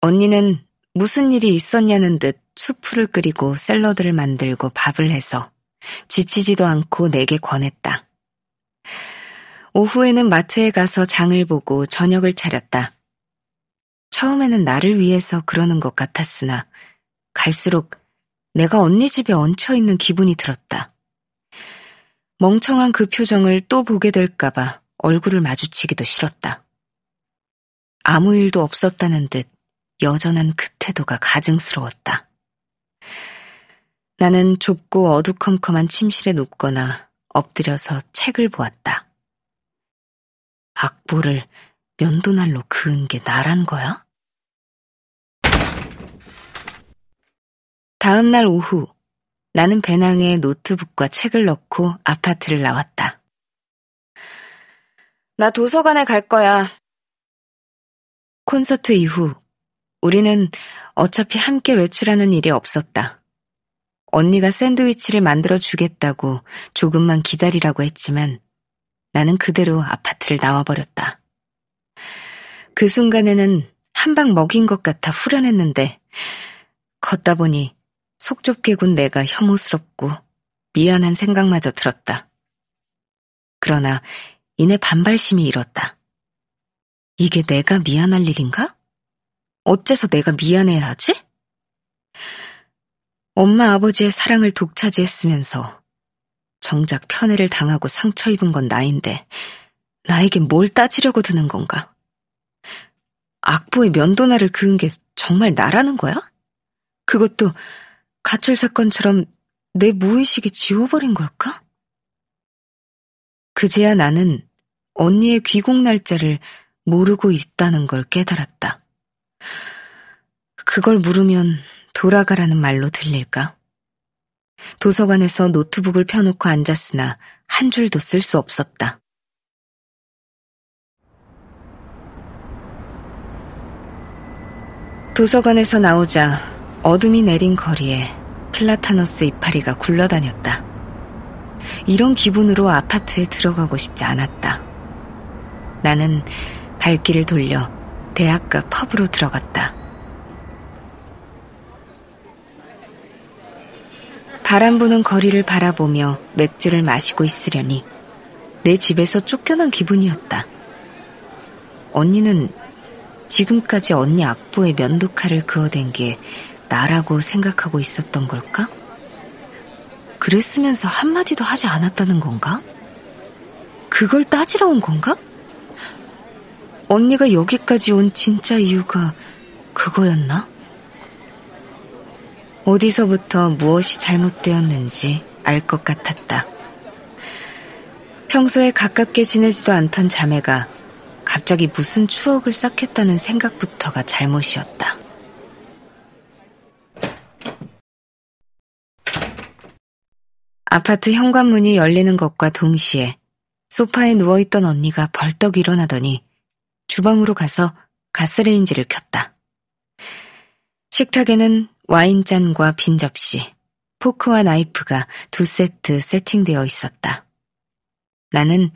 언니는 무슨 일이 있었냐는 듯 수프를 끓이고 샐러드를 만들고 밥을 해서 지치지도 않고 내게 권했다. 오후에는 마트에 가서 장을 보고 저녁을 차렸다. 처음에는 나를 위해서 그러는 것 같았으나 갈수록 내가 언니 집에 얹혀있는 기분이 들었다. 멍청한 그 표정을 또 보게 될까봐 얼굴을 마주치기도 싫었다. 아무 일도 없었다는 듯 여전한 그 태도가 가증스러웠다. 나는 좁고 어두컴컴한 침실에 눕거나 엎드려서 책을 보았다. 악보를 면도날로 그은 게 나란 거야? 다음 날 오후, 나는 배낭에 노트북과 책을 넣고 아파트를 나왔다. 나 도서관에 갈 거야. 콘서트 이후 우리는 어차피 함께 외출하는 일이 없었다. 언니가 샌드위치를 만들어 주겠다고 조금만 기다리라고 했지만 나는 그대로 아파트를 나와버렸다. 그 순간에는 한 방 먹인 것 같아 후련했는데 걷다 보니 속 좁게 군 내가 혐오스럽고 미안한 생각마저 들었다. 그러나 이내 반발심이 일었다. 이게 내가 미안할 일인가? 어째서 내가 미안해야 하지? 엄마 아버지의 사랑을 독차지했으면서 정작 편애를 당하고 상처 입은 건 나인데 나에게 뭘 따지려고 드는 건가? 악보에 면도날을 그은 게 정말 나라는 거야? 그것도 가출 사건처럼 내 무의식이 지워버린 걸까? 그제야 나는 언니의 귀국 날짜를 모르고 있다는 걸 깨달았다. 그걸 물으면 돌아가라는 말로 들릴까? 도서관에서 노트북을 펴놓고 앉았으나 한 줄도 쓸 수 없었다. 도서관에서 나오자 어둠이 내린 거리에 플라타너스 이파리가 굴러다녔다. 이런 기분으로 아파트에 들어가고 싶지 않았다. 나는 발길을 돌려 대학가 펍으로 들어갔다. 바람 부는 거리를 바라보며 맥주를 마시고 있으려니 내 집에서 쫓겨난 기분이었다. 언니는 지금까지 언니 악보에 면도칼을 그어댄 게 나라고 생각하고 있었던 걸까? 그랬으면서 한마디도 하지 않았다는 건가? 그걸 따지러 온 건가? 언니가 여기까지 온 진짜 이유가 그거였나? 어디서부터 무엇이 잘못되었는지 알 것 같았다. 평소에 가깝게 지내지도 않던 자매가 갑자기 무슨 추억을 쌓겠다는 생각부터가 잘못이었다. 아파트 현관문이 열리는 것과 동시에 소파에 누워있던 언니가 벌떡 일어나더니 주방으로 가서 가스레인지를 켰다. 식탁에는 와인잔과 빈 접시, 포크와 나이프가 2세트 세팅되어 있었다. 나는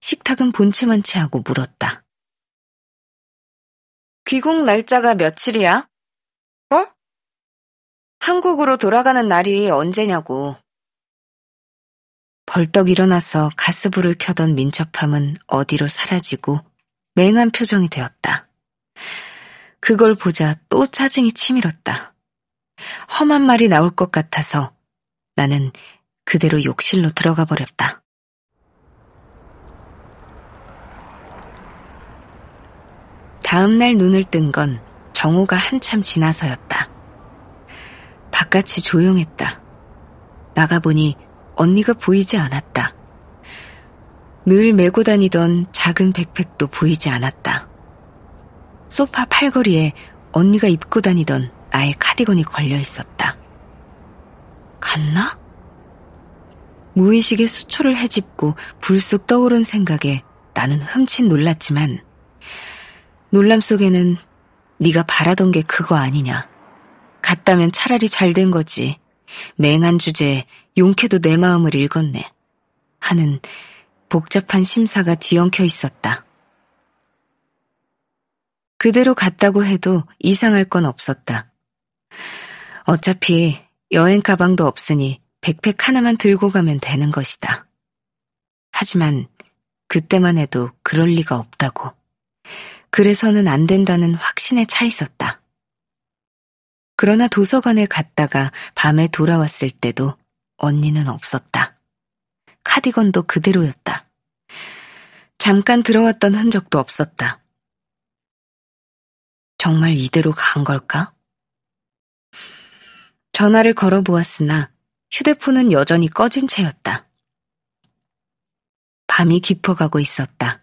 식탁은 본체만 채하고 물었다. 귀국 날짜가 며칠이야? 어? 한국으로 돌아가는 날이 언제냐고. 벌떡 일어나서 가스불을 켜던 민첩함은 어디로 사라지고 맹한 표정이 되었다. 그걸 보자 또 짜증이 치밀었다. 험한 말이 나올 것 같아서 나는 그대로 욕실로 들어가 버렸다. 다음 날 눈을 뜬 건 정오가 한참 지나서였다. 바깥이 조용했다. 나가보니 언니가 보이지 않았다. 늘 메고 다니던 작은 백팩도 보이지 않았다. 소파 팔걸이에 언니가 입고 다니던 나의 카디건이 걸려있었다. 갔나? 무의식의 수초를 헤집고 불쑥 떠오른 생각에 나는 흠칫 놀랐지만 놀람 속에는 네가 바라던 게 그거 아니냐. 갔다면 차라리 잘된 거지. 맹한 주제에 용케도 내 마음을 읽었네. 하는 복잡한 심사가 뒤엉켜 있었다. 그대로 갔다고 해도 이상할 건 없었다. 어차피 여행 가방도 없으니 백팩 하나만 들고 가면 되는 것이다. 하지만 그때만 해도 그럴 리가 없다고. 그래서는 안 된다는 확신에 차 있었다. 그러나 도서관에 갔다가 밤에 돌아왔을 때도 언니는 없었다. 카디건도 그대로였다. 잠깐 들어왔던 흔적도 없었다. 정말 이대로 간 걸까? 전화를 걸어보았으나 휴대폰은 여전히 꺼진 채였다. 밤이 깊어가고 있었다.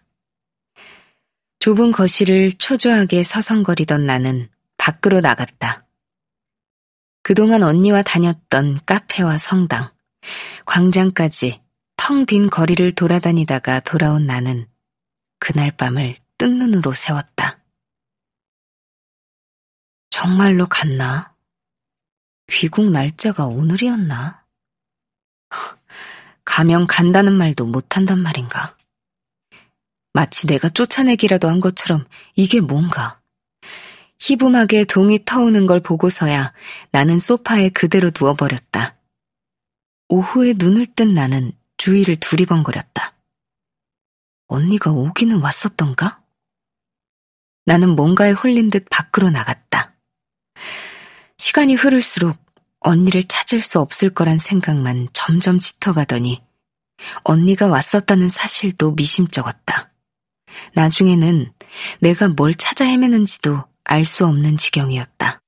좁은 거실을 초조하게 서성거리던 나는 밖으로 나갔다. 그동안 언니와 다녔던 카페와 성당, 광장까지 텅 빈 거리를 돌아다니다가 돌아온 나는 그날 밤을 뜬 눈으로 세웠다. 정말로 갔나? 귀국 날짜가 오늘이었나? 가면 간다는 말도 못한단 말인가? 마치 내가 쫓아내기라도 한 것처럼 이게 뭔가? 희붐하게 동이 터오는 걸 보고서야 나는 소파에 그대로 누워버렸다. 오후에 눈을 뜬 나는 주위를 두리번거렸다. 언니가 오기는 왔었던가? 나는 뭔가에 홀린 듯 밖으로 나갔다. 시간이 흐를수록 언니를 찾을 수 없을 거란 생각만 점점 짙어가더니 언니가 왔었다는 사실도 미심쩍었다. 나중에는 내가 뭘 찾아 헤매는지도 알 수 없는 지경이었다.